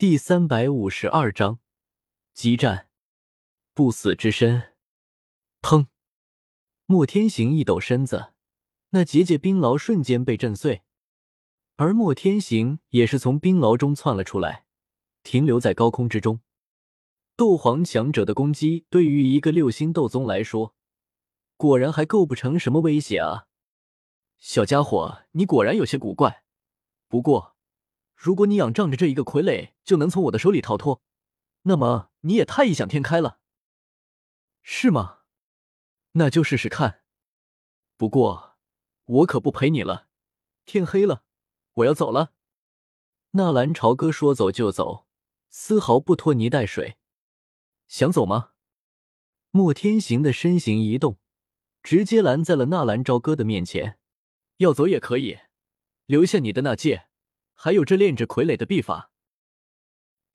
第352章激战，不死之身。砰！莫天行一抖身子，那结界冰牢瞬间被震碎，而莫天行也是从冰牢中窜了出来，停留在高空之中。斗皇强者的攻击对于一个六星斗宗来说，果然还构不成什么威胁啊。小家伙，你果然有些古怪，不过如果你仰仗着这一个傀儡就能从我的手里逃脱，那么你也太异想天开了。是吗？那就试试看。不过我可不陪你了，天黑了，我要走了。纳兰朝歌说走就走，丝毫不拖泥带水。想走吗？莫天行的身形一动，直接拦在了纳兰朝歌的面前。要走也可以，留下你的那戒。还有这炼制傀儡的秘法，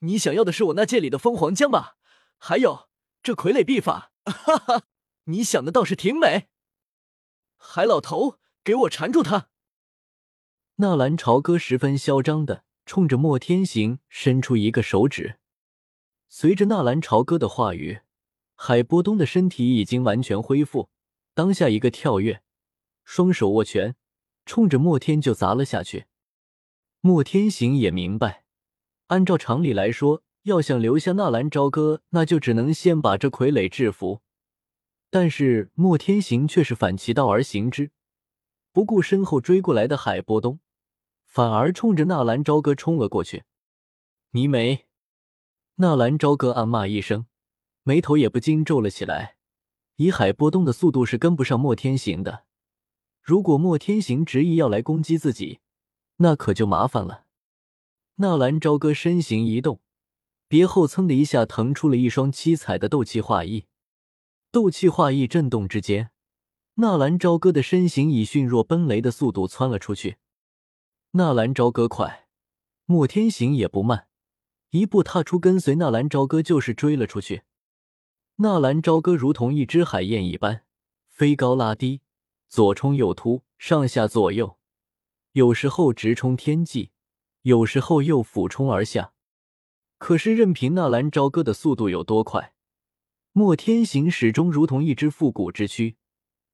你想要的是我那界里的凤凰浆吧？还有这傀儡秘法，哈哈，你想的倒是挺美。海老头，给我缠住他！纳兰朝歌十分嚣张的冲着莫天行伸出一个手指。随着纳兰朝歌的话语，海波东的身体已经完全恢复，当下一个跳跃，双手握拳，冲着莫天就砸了下去。莫天行也明白，按照常理来说，要想留下纳兰朝歌，那就只能先把这傀儡制服。但是莫天行却是反其道而行之，不顾身后追过来的海波东，反而冲着纳兰朝歌冲了过去。你没！纳兰朝歌暗骂一声，眉头也不禁皱了起来。以海波东的速度是跟不上莫天行的，如果莫天行执意要来攻击自己，那可就麻烦了。纳兰朝歌身形一动，别后蹭的一下腾出了一双七彩的斗气化翼。斗气化翼震动之间，纳兰朝歌的身形以迅若奔雷的速度窜了出去。纳兰朝歌快，莫天行也不慢，一步踏出跟随纳兰朝歌就是追了出去。纳兰朝歌如同一只海燕一般，飞高拉低，左冲右突，上下左右。有时候直冲天际，有时候又俯冲而下。可是任凭纳兰朝歌的速度有多快，莫天行始终如同一只复古之躯，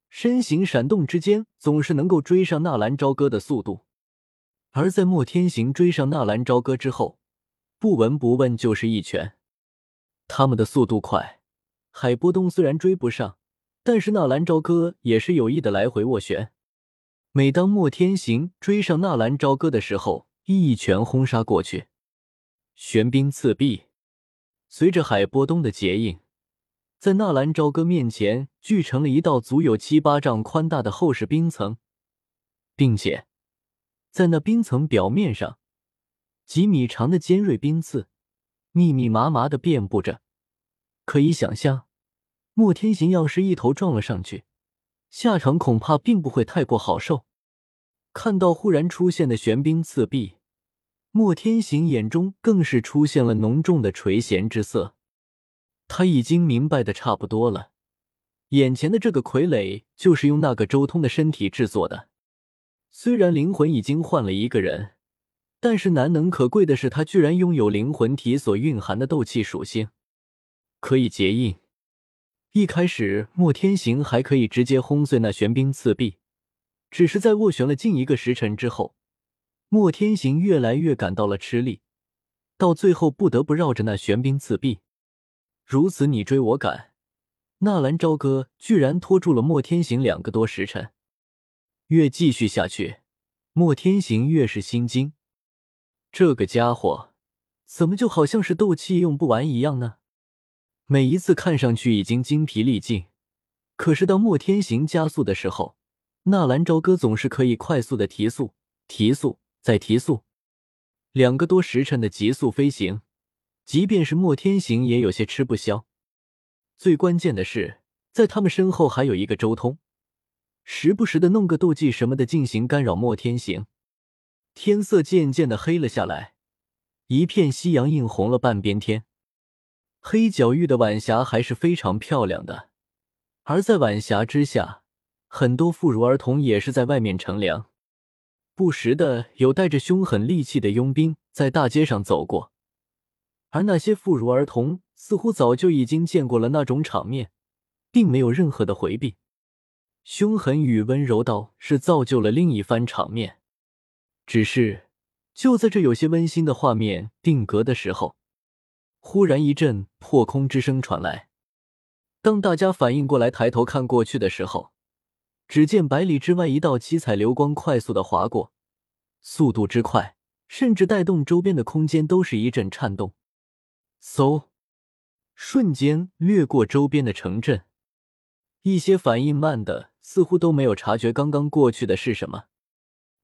身形闪动之间总是能够追上纳兰朝歌的速度。而在莫天行追上纳兰朝歌之后，不闻不问就是一拳。他们的速度快，海波东虽然追不上，但是纳兰朝歌也是有意的来回斡旋。每当莫天行追上纳兰朝歌的时候，一拳轰杀过去。玄冰刺壁，随着海波东的结印，在纳兰朝歌面前聚成了一道足有7-8丈宽大的厚实冰层，并且在那冰层表面上，几米长的尖锐冰刺密密麻麻地遍布着。可以想象，莫天行要是一头撞了上去，下场恐怕并不会太过好受。看到忽然出现的玄冰刺壁，莫天行眼中更是出现了浓重的垂涎之色。他已经明白的差不多了，眼前的这个傀儡就是用那个周通的身体制作的。虽然灵魂已经换了一个人，但是难能可贵的是他居然拥有灵魂体所蕴含的斗气属性，可以结印。一开始莫天行还可以直接轰碎那玄冰刺壁，只是在斡旋了近1个时辰之后，莫天行越来越感到了吃力，到最后不得不绕着那玄冰刺壁。如此你追我赶，纳兰朝歌居然拖住了莫天行2个多时辰。越继续下去，莫天行越是心惊，这个家伙怎么就好像是斗气用不完一样呢？每一次看上去已经精疲力尽，可是当莫天行加速的时候，纳兰朝歌总是可以快速的提速，提速，再提速。2个多时辰的急速飞行，即便是莫天行也有些吃不消。最关键的是，在他们身后还有一个周通，时不时的弄个斗技什么的进行干扰莫天行。天色渐渐的黑了下来，一片夕阳映红了半边天。黑角域的晚霞还是非常漂亮的，而在晚霞之下，很多妇孺儿童也是在外面乘凉，不时的有带着凶狠戾气的佣兵在大街上走过，而那些妇孺儿童似乎早就已经见过了那种场面，并没有任何的回避。凶狠与温柔倒是造就了另一番场面。只是就在这有些温馨的画面定格的时候，忽然一阵破空之声传来。当大家反应过来抬头看过去的时候，只见百里之外一道七彩流光快速的划过，速度之快，甚至带动周边的空间都是一阵颤动。嗖，瞬间掠过周边的城镇。一些反应慢的似乎都没有察觉刚刚过去的是什么。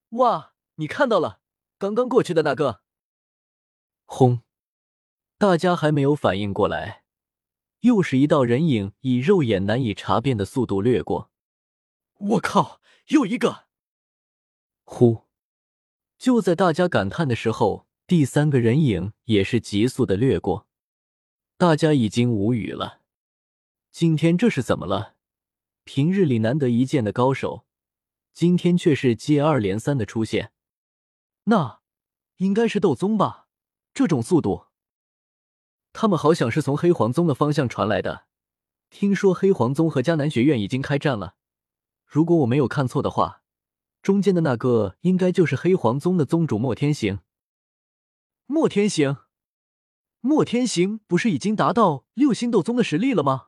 哇，你看到了，刚刚过去的那个。轰，大家还没有反应过来，又是一道人影以肉眼难以察辨的速度掠过。我靠，又一个。呼，就在大家感叹的时候，第三个人影也是急速的掠过。大家已经无语了。今天这是怎么了？平日里难得一见的高手，今天却是接二连三的出现。那应该是斗宗吧，这种速度。他们好像是从黑皇宗的方向传来的，听说黑皇宗和迦南学院已经开战了。如果我没有看错的话，中间的那个应该就是黑皇宗的宗主莫天行。莫天行？莫天行不是已经达到六星斗宗的实力了吗？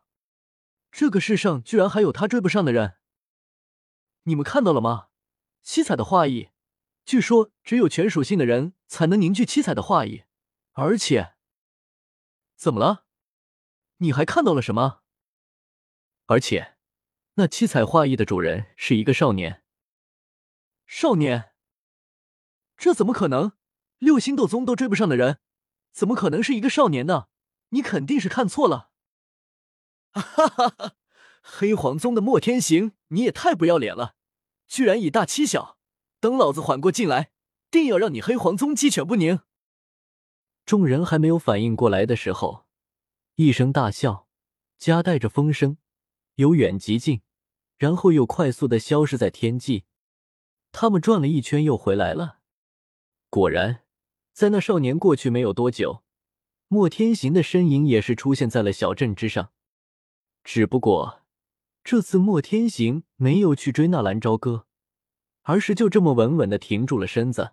这个世上居然还有他追不上的人。你们看到了吗？七彩的画意，据说只有全属性的人才能凝聚七彩的画意。而且怎么了？你还看到了什么？而且那七彩画意的主人是一个少年。少年？这怎么可能？六星斗宗都追不上的人，怎么可能是一个少年呢？你肯定是看错了。哈哈哈！黑皇宗的莫天行，你也太不要脸了，居然以大欺小！等老子缓过劲来，定要让你黑皇宗鸡犬不宁！众人还没有反应过来的时候，一声大笑，夹带着风声，由远及近，然后又快速的消失在天际。他们转了一圈又回来了。果然，在那少年过去没有多久，莫天行的身影也是出现在了小镇之上。只不过这次莫天行没有去追那蓝朝歌，而是就这么稳稳地停住了身子。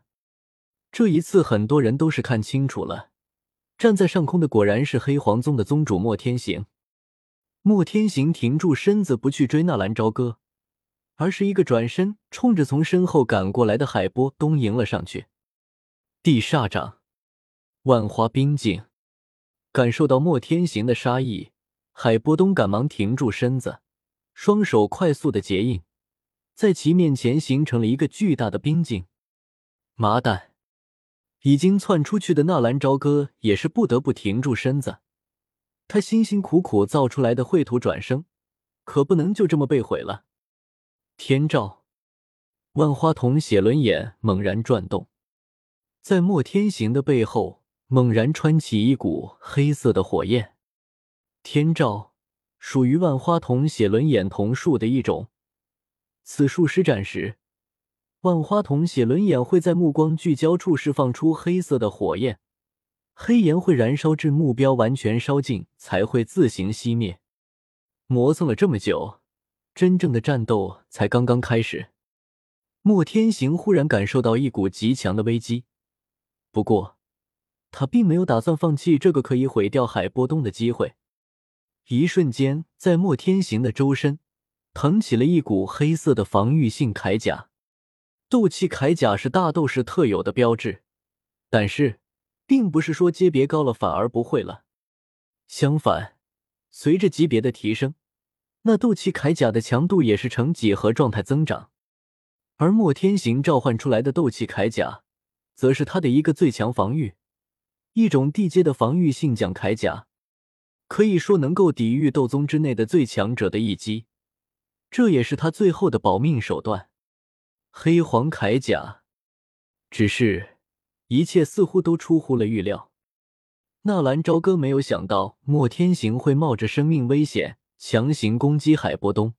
这一次很多人都是看清楚了，站在上空的果然是黑皇宗的宗主莫天行。莫天行停住身子不去追那蓝朝歌，而是一个转身冲着从身后赶过来的海波东迎了上去。地煞掌，万花冰镜。感受到莫天行的杀意，海波东赶忙停住身子，双手快速的结印，在其面前形成了一个巨大的冰镜。麻蛋！已经窜出去的纳兰朝歌也是不得不停住身子，他辛辛苦苦造出来的秽土转生，可不能就这么被毁了。天照，万花筒写轮眼猛然转动，在莫天行的背后猛然穿起一股黑色的火焰。天照属于万花筒写轮眼瞳术的一种，此术施展时，万花筒写轮眼会在目光聚焦处释放出黑色的火焰，黑焰会燃烧至目标完全烧尽才会自行熄灭。磨蹭了这么久，真正的战斗才刚刚开始。莫天行忽然感受到一股极强的危机，不过他并没有打算放弃这个可以毁掉海波东的机会。一瞬间，在莫天行的周身腾起了一股黑色的防御性铠甲。斗气铠甲是大斗士特有的标志，但是并不是说级别高了反而不会了。相反，随着级别的提升，那斗气铠甲的强度也是呈几何状态增长。而莫天行召唤出来的斗气铠甲则是他的一个最强防御，一种地阶的防御性将铠甲。可以说能够抵御斗宗之内的最强者的一击，这也是他最后的保命手段。黑黄铠甲。只是一切似乎都出乎了预料。纳兰朝歌没有想到莫天行会冒着生命危险强行攻击海波东，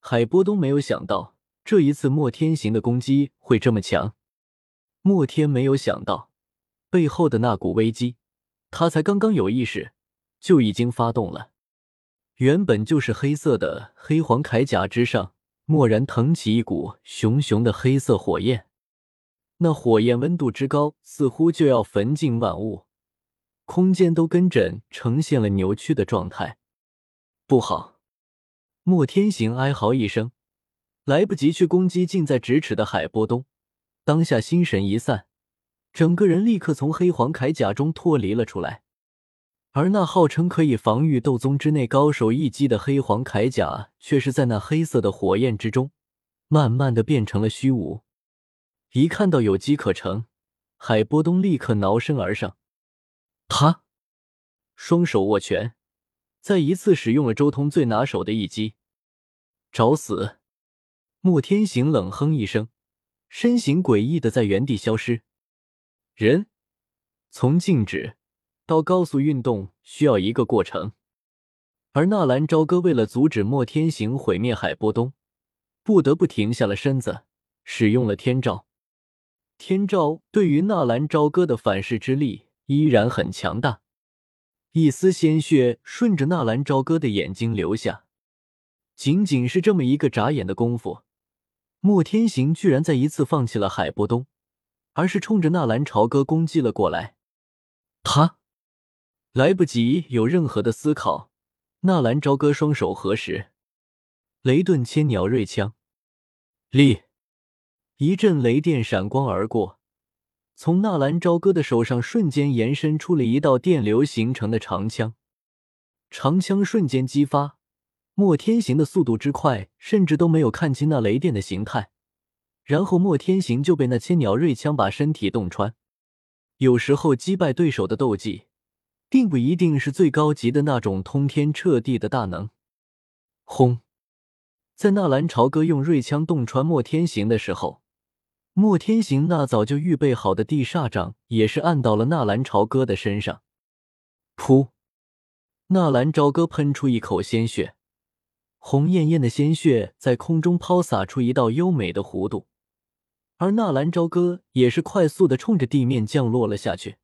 海波东没有想到这一次莫天行的攻击会这么强。莫天没有想到背后的那股危机，他才刚刚有意识，就已经发动了。原本就是黑色的黑黄铠甲之上，蓦然腾起一股熊熊的黑色火焰。那火焰温度之高，似乎就要焚尽万物，空间都跟着呈现了扭曲的状态。不好！莫天行哀嚎一声，来不及去攻击近在咫尺的海波东，当下心神一散，整个人立刻从黑黄铠甲中脱离了出来。而那号称可以防御斗宗之内高手一击的黑黄铠甲，却是在那黑色的火焰之中，慢慢的变成了虚无。一看到有机可乘，海波东立刻挠身而上。他双手握拳，再一次使用了周通最拿手的一击。找死！莫天行冷哼一声，身形诡异的在原地消失。人从静止到高速运动需要一个过程，而纳兰朝歌为了阻止莫天行毁灭海波东，不得不停下了身子，使用了天照。天照对于纳兰朝歌的反噬之力依然很强大，一丝鲜血顺着纳兰朝歌的眼睛流下。仅仅是这么一个眨眼的功夫，莫天行居然再一次放弃了海波东，而是冲着纳兰朝歌攻击了过来。他来不及有任何的思考，纳兰朝歌双手合十，雷遁千鸟锐枪，立！一阵雷电闪光而过，从纳兰朝歌的手上瞬间延伸出了一道电流形成的长枪。长枪瞬间激发，莫天行的速度之快，甚至都没有看清那雷电的形态。然后莫天行就被那千鸟锐枪把身体洞穿。有时候击败对手的斗技，并不一定是最高级的那种通天彻地的大能。轰！在纳兰朝歌用锐枪洞穿莫天行的时候，莫天行那早就预备好的地煞掌也是按到了纳兰朝歌的身上。噗！纳兰朝歌喷出一口鲜血，红艳艳的鲜血在空中抛洒出一道优美的弧度，而纳兰朝歌也是快速地冲着地面降落了下去。